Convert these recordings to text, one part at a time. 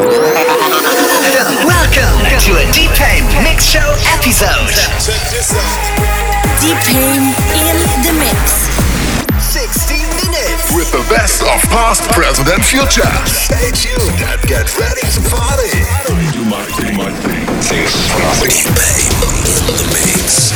Welcome to a Deepaim Mix Show episode. Deepaim in the mix. 60 minutes with the best of past, present, and future. Stay tuned and get ready to party. Do my thing, my thing. Things nothing. Deepaim in the mix.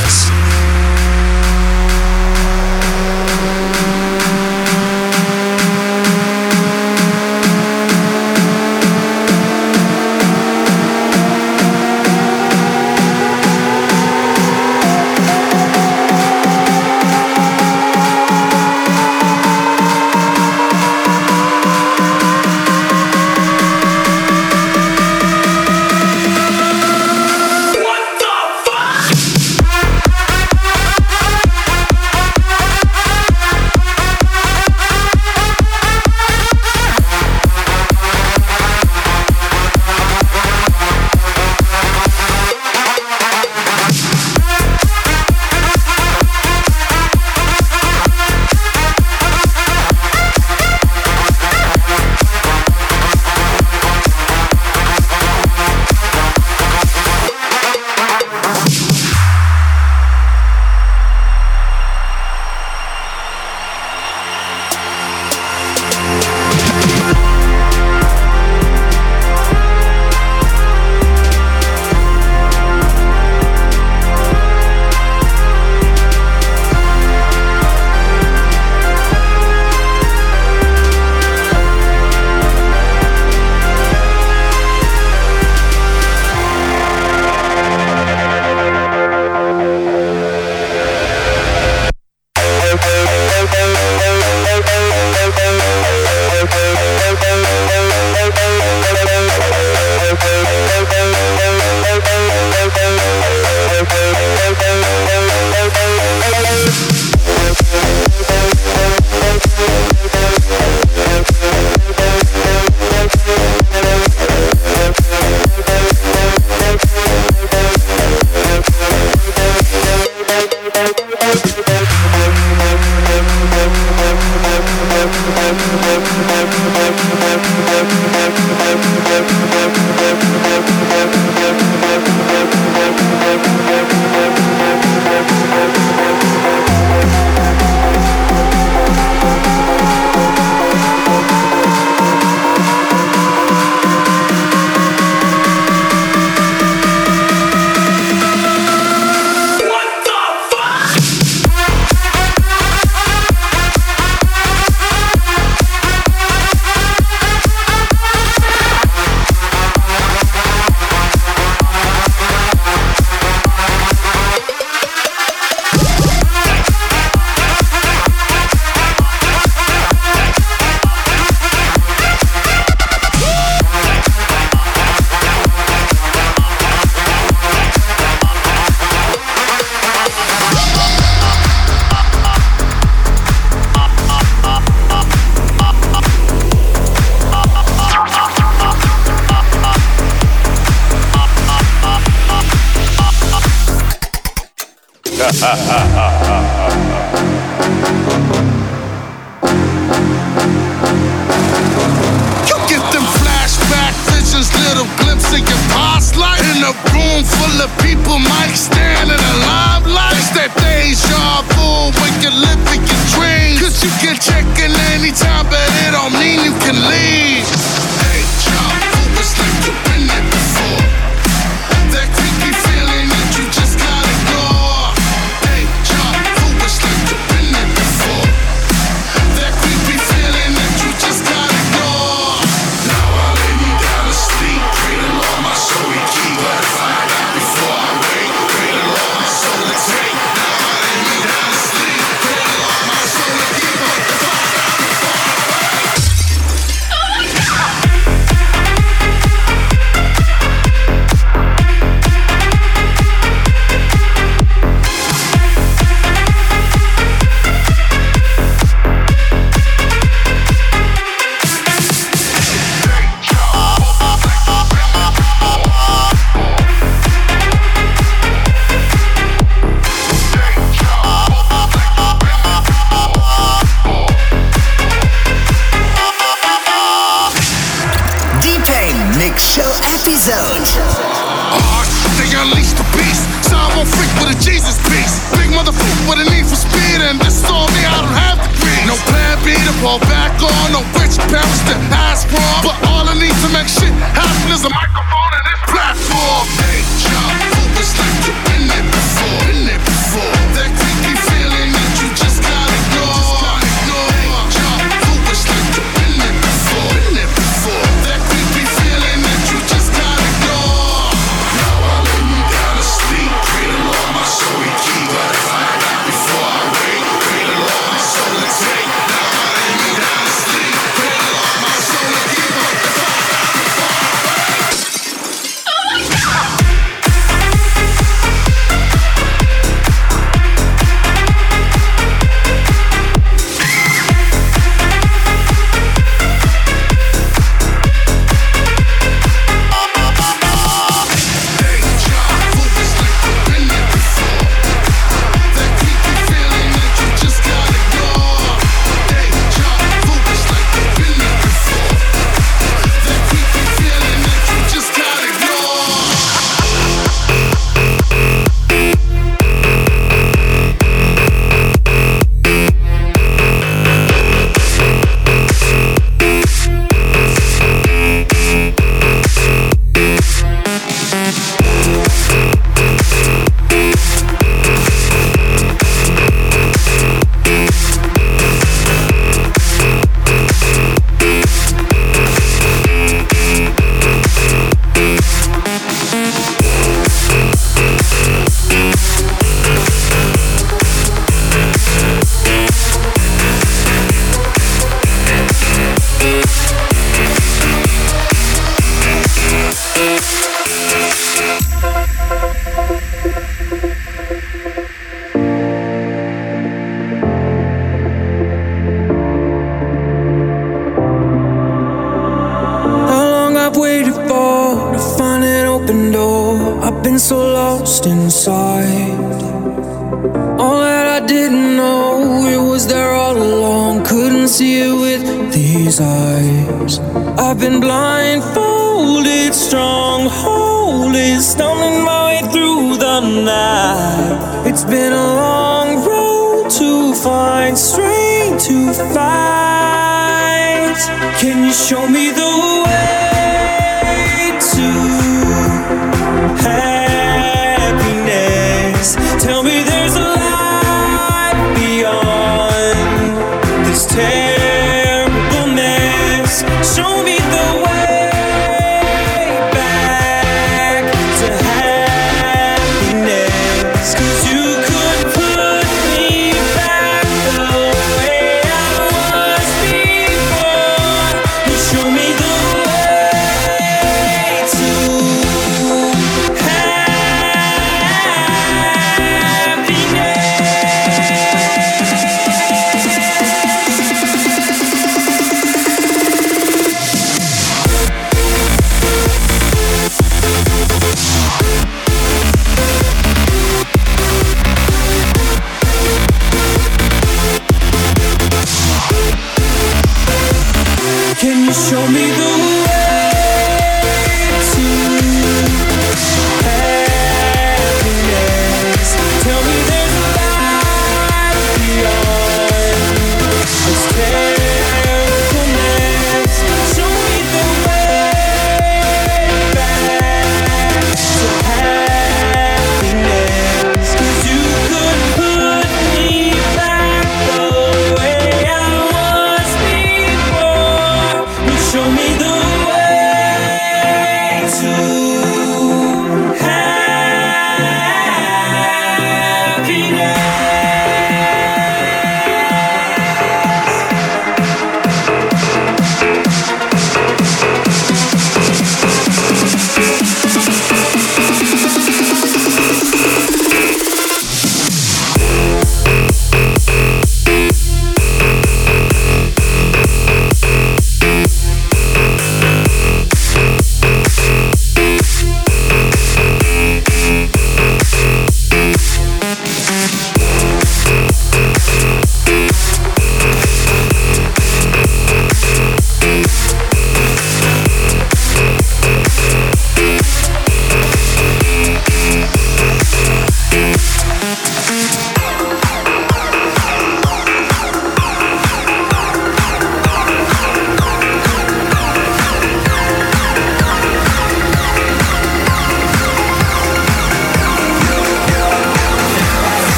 Show episode. They unleashed the beast. So I won't freak with a Jesus piece. Big motherfucker with a need for speed, and this all me, I don't have degrees. No plan B to fall back on, no rich parents to ask for. But all I need to make shit happen is a microphone and this platform. Hey, y'all, focus like you've been there before. That creepy feeling that you just gotta ignore. Hey, y'all, focus like you've been there before. That creepy feeling that you just gotta ignore. Now I lay me down to sleep, pray the Lord my soul he keep. But if I die before I wake, pray the Lord my soul he take. Now I lay me down to sleep, pray the Lord my soul he keep. But if I die before I wake. Oh my God! Show me the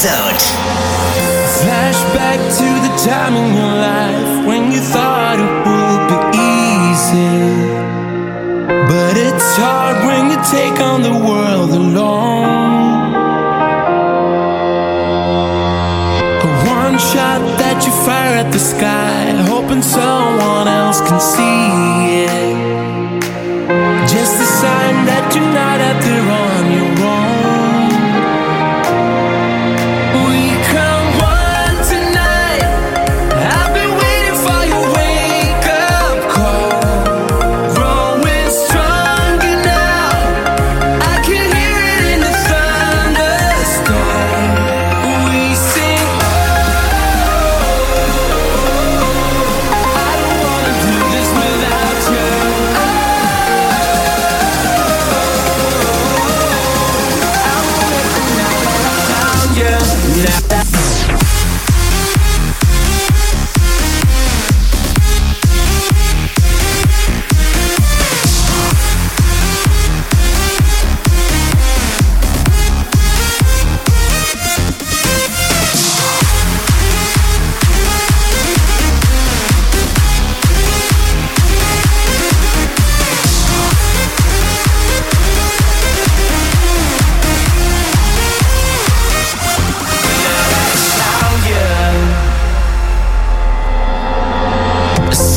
episode. Flashback to the time in your life when you thought it would be easy, but it's hard when you take on the world alone. The one shot that you fire at the sky, hoping someone else can see it, just a sign that you're not out there on your own.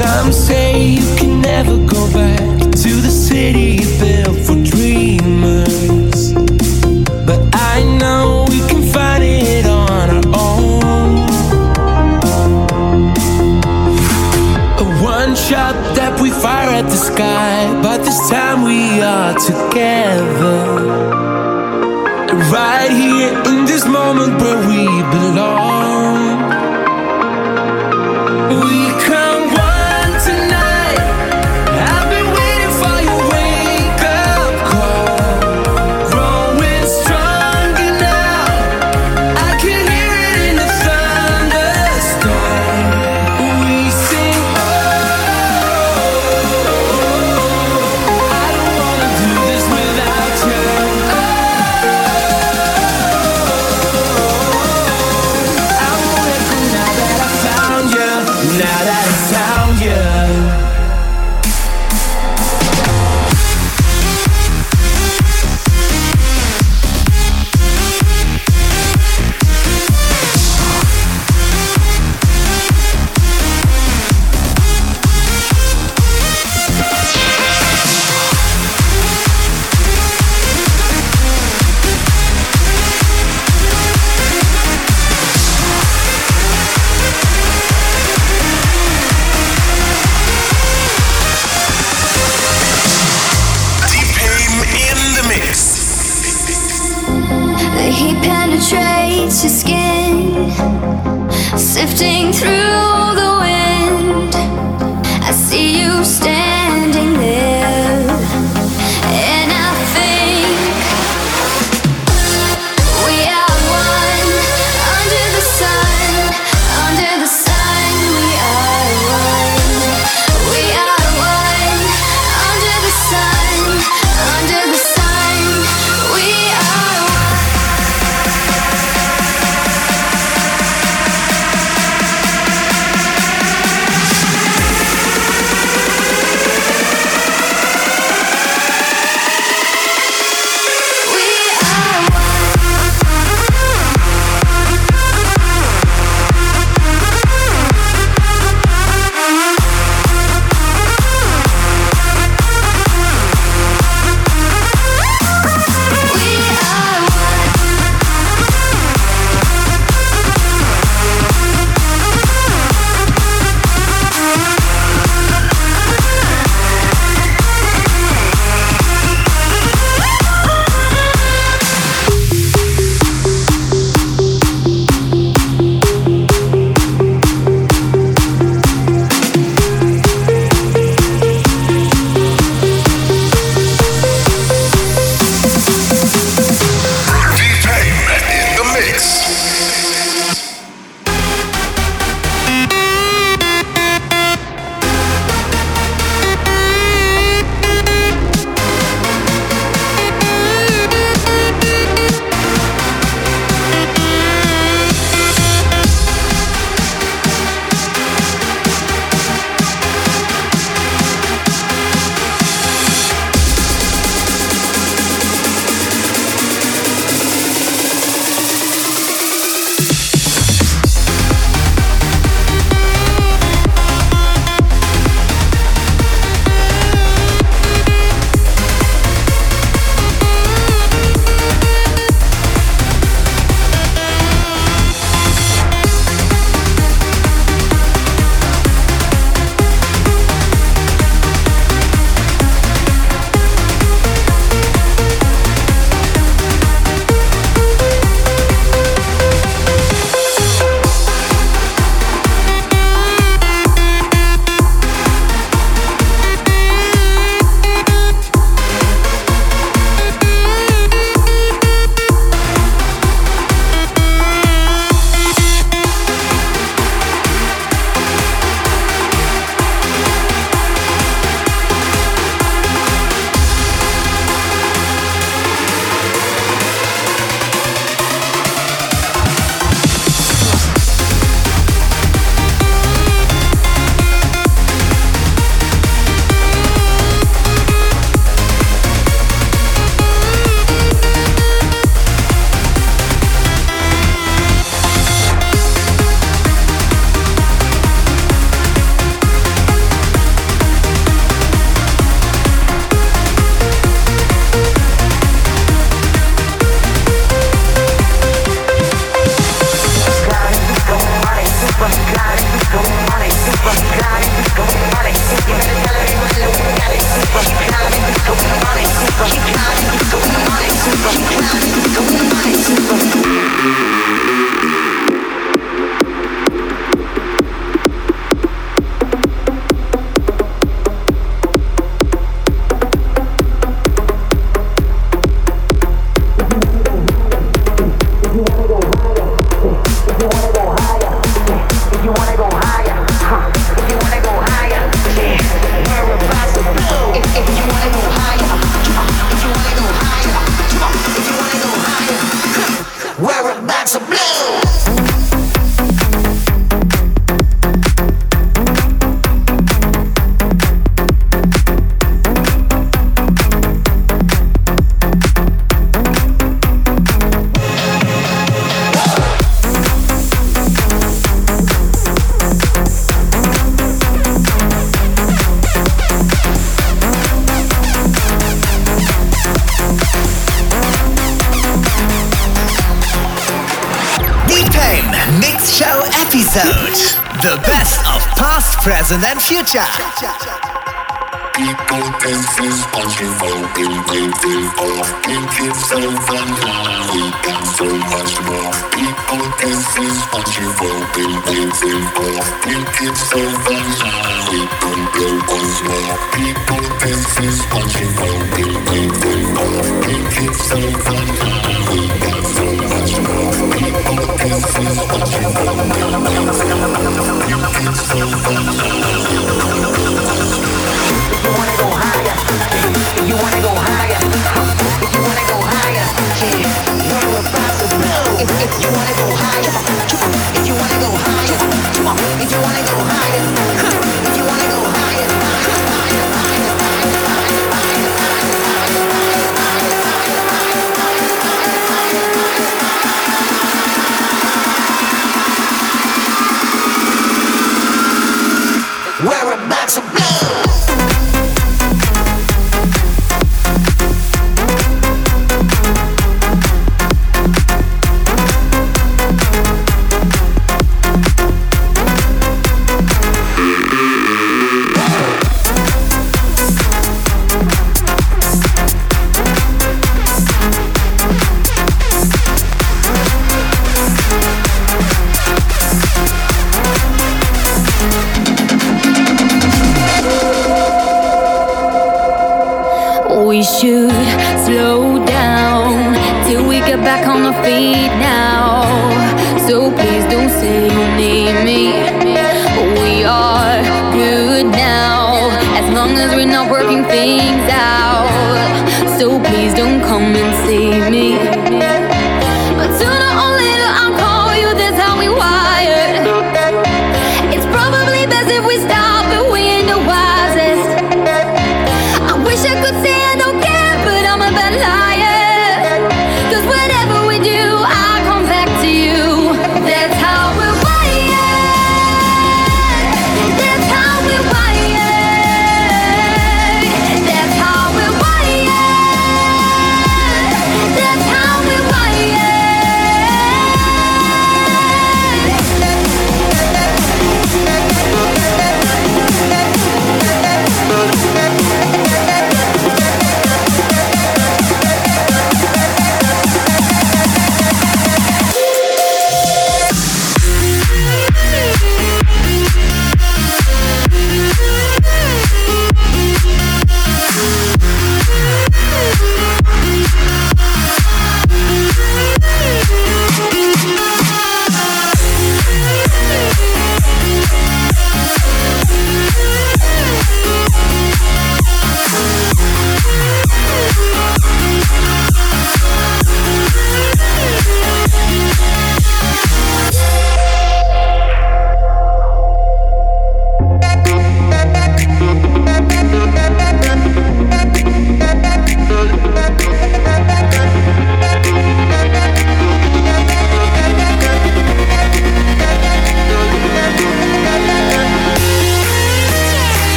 Some say you can never go back to the city you built for dreamers, but I know we can find it on our own. A one shot that we fire at the sky, but this time we are together, right here in this moment where we belong. We come episode. The best of past, present and future. People dances, punching, voting, dating, off. Thinking so fun, we got so much more. People dances, punching, voting, dating, off. Thinking so fun, we don't go once more. People dances, punching, voting, dating, off. Thinking so fun, we got so much more. People dances, punching, voting, dating, off. Thinking so fun, If you wanna go higher, if you wanna go higher, if you wanna go higher, we're about to blow. If you wanna go higher, if you wanna go higher, if you wanna go higher, if you wanna go higher, we're about to blow. We should slow down till we get back on our feet now. So please don't say you need me. We are good now, as long as we're not working things out. So please don't come and save me. But sooner or later I'll call you, that's how we wired. It's probably best if we stop, but we ain't the wisest. I wish I could say I don't care, but I'm a bad liar. 'Cause whatever we do, I come back to you. That's how we're wired. That's how we're wired. That's how we're wired.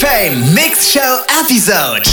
Deepaim Mix Show episode.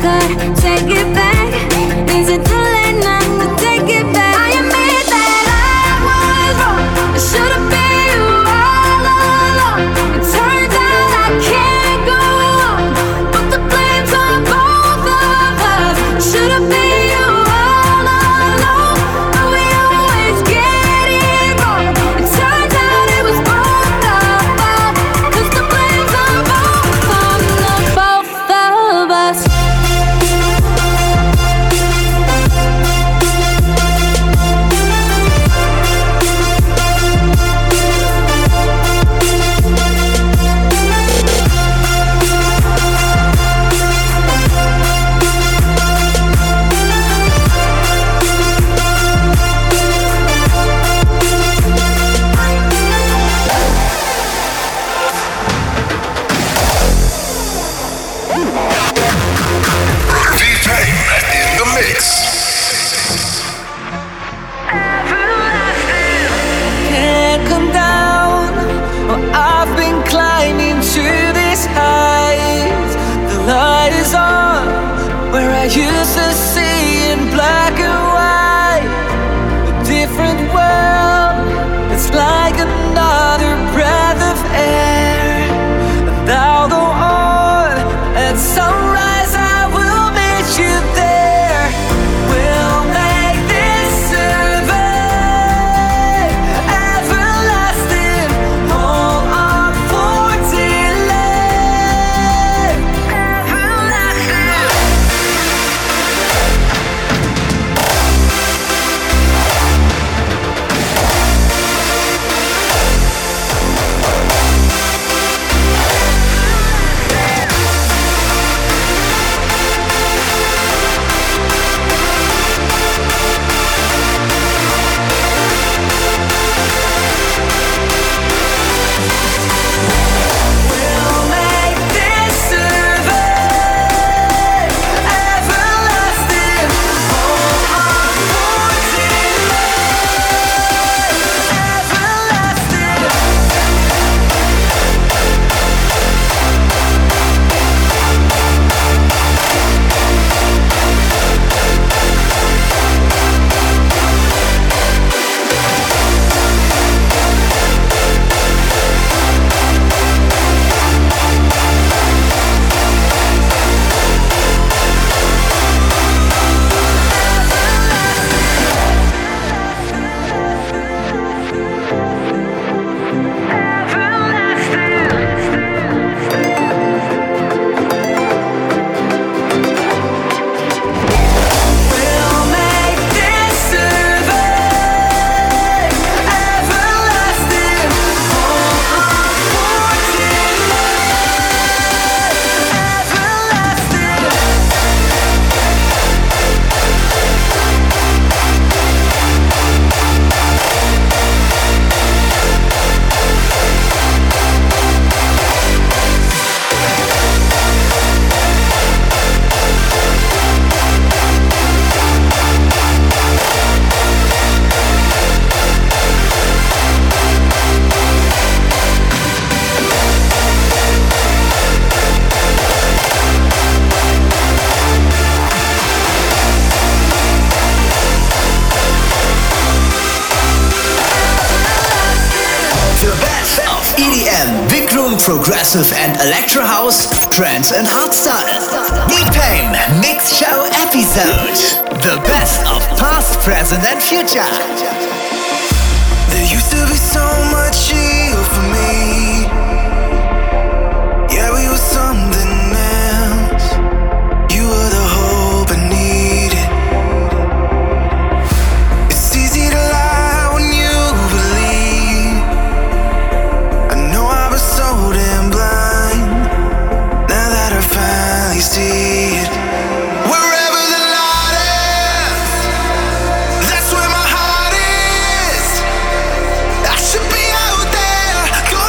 could take it back. Is it too late now to take it back? I admit that I was wrong. I should've been you all along. It turns out I can't go on. Put the blame's on both of us. I should've been you all along, but we always get it wrong. It turns out it was both our fault, 'cause the blame's on both of us. Deepaim in the mix. Can't come down, or I've been climbing to this height. The light is on where I used to see in black and white. A different world, it's like another breath of air. And I'll go on, at sunrise I will meet you there. We'll make this survey everlasting, hold on for delay. Everlasting. We'll make this survey everlasting, hold on for delay. Everlasting. We'll make this survey everlasting, hold on for delay. Everlasting. The best of EDM, big room, progressive and electro house, trance and hardstyle. Deepaim Mix Show episode. The best of past, present and future. There used to be so much you for me. Yeah, we were something else. You were the hope I needed. It's easy to lie when you believe. I know I was so damn blind. Now that I finally see it. Wherever the light is, that's where my heart is. I should be out there, go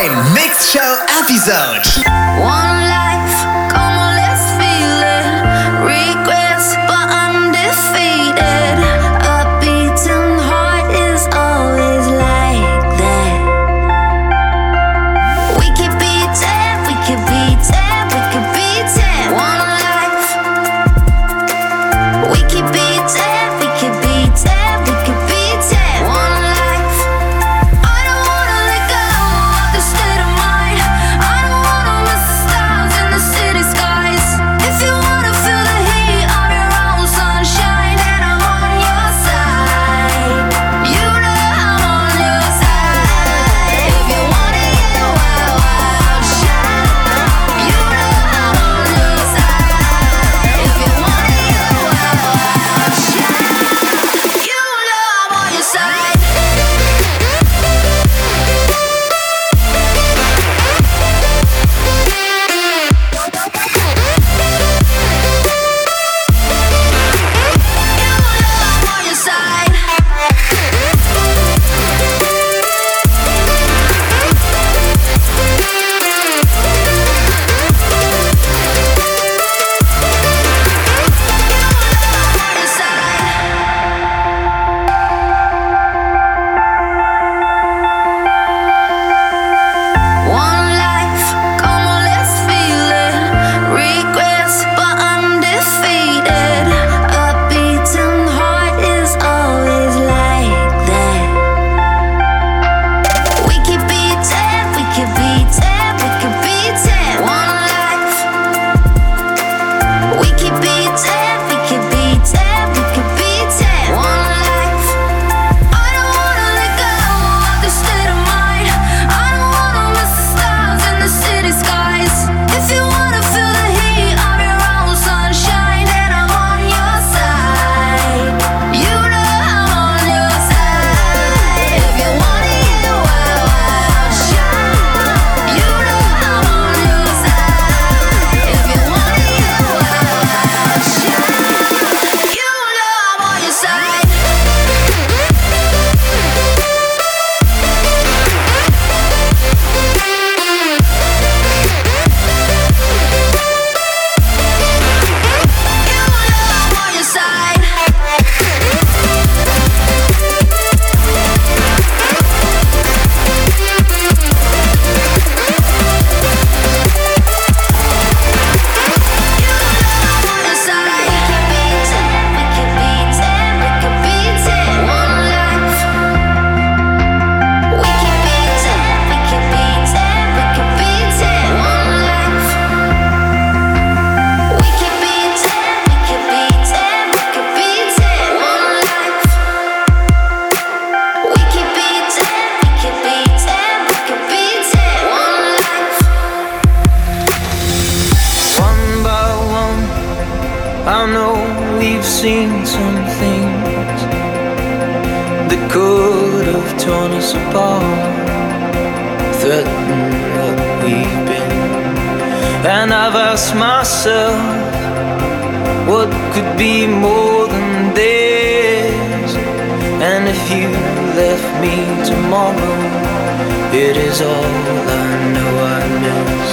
Deepaim Mix Show episode. One life, come on, let's feel it. Regrets, but I'm defeated. A beaten heart is always like that. We could be dead, we could be dead, we could be dead. One life, we could be dead, we could be dead, we could be dead. One I know we've seen some things that could have torn us apart, threatened what we've been. And I've asked myself, what could be more than this? And if you left me tomorrow, it is all I know I miss.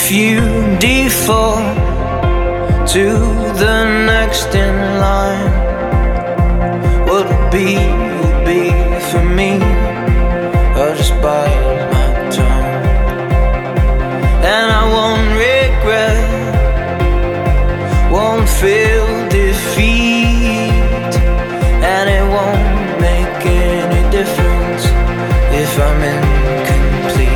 if you default to the next in line, would it be for me, or just bide my time? And I won't regret, won't feel defeat, and it won't make any difference if I'm incomplete.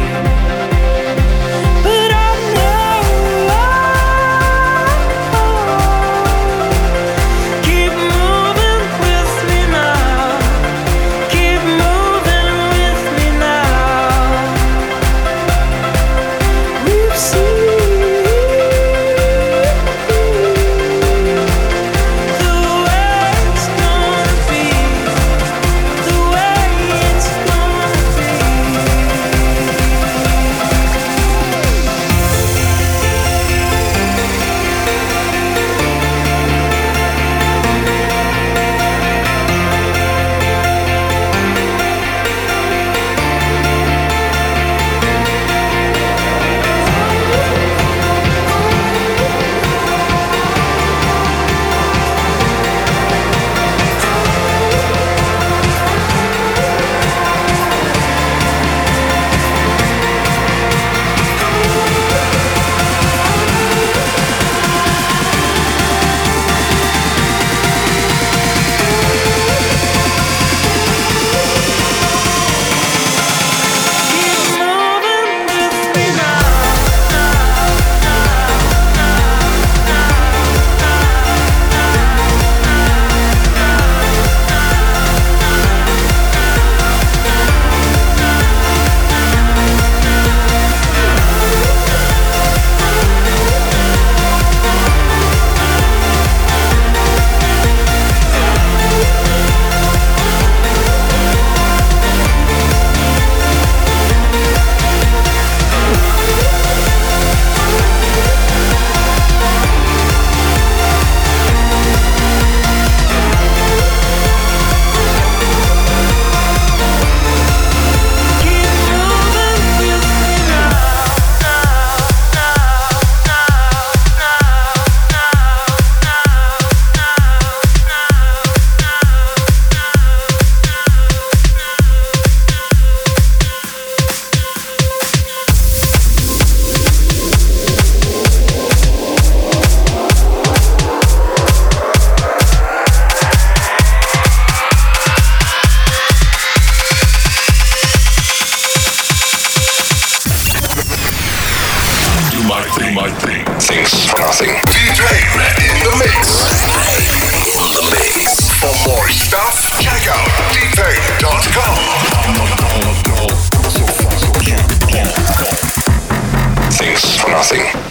Nothing.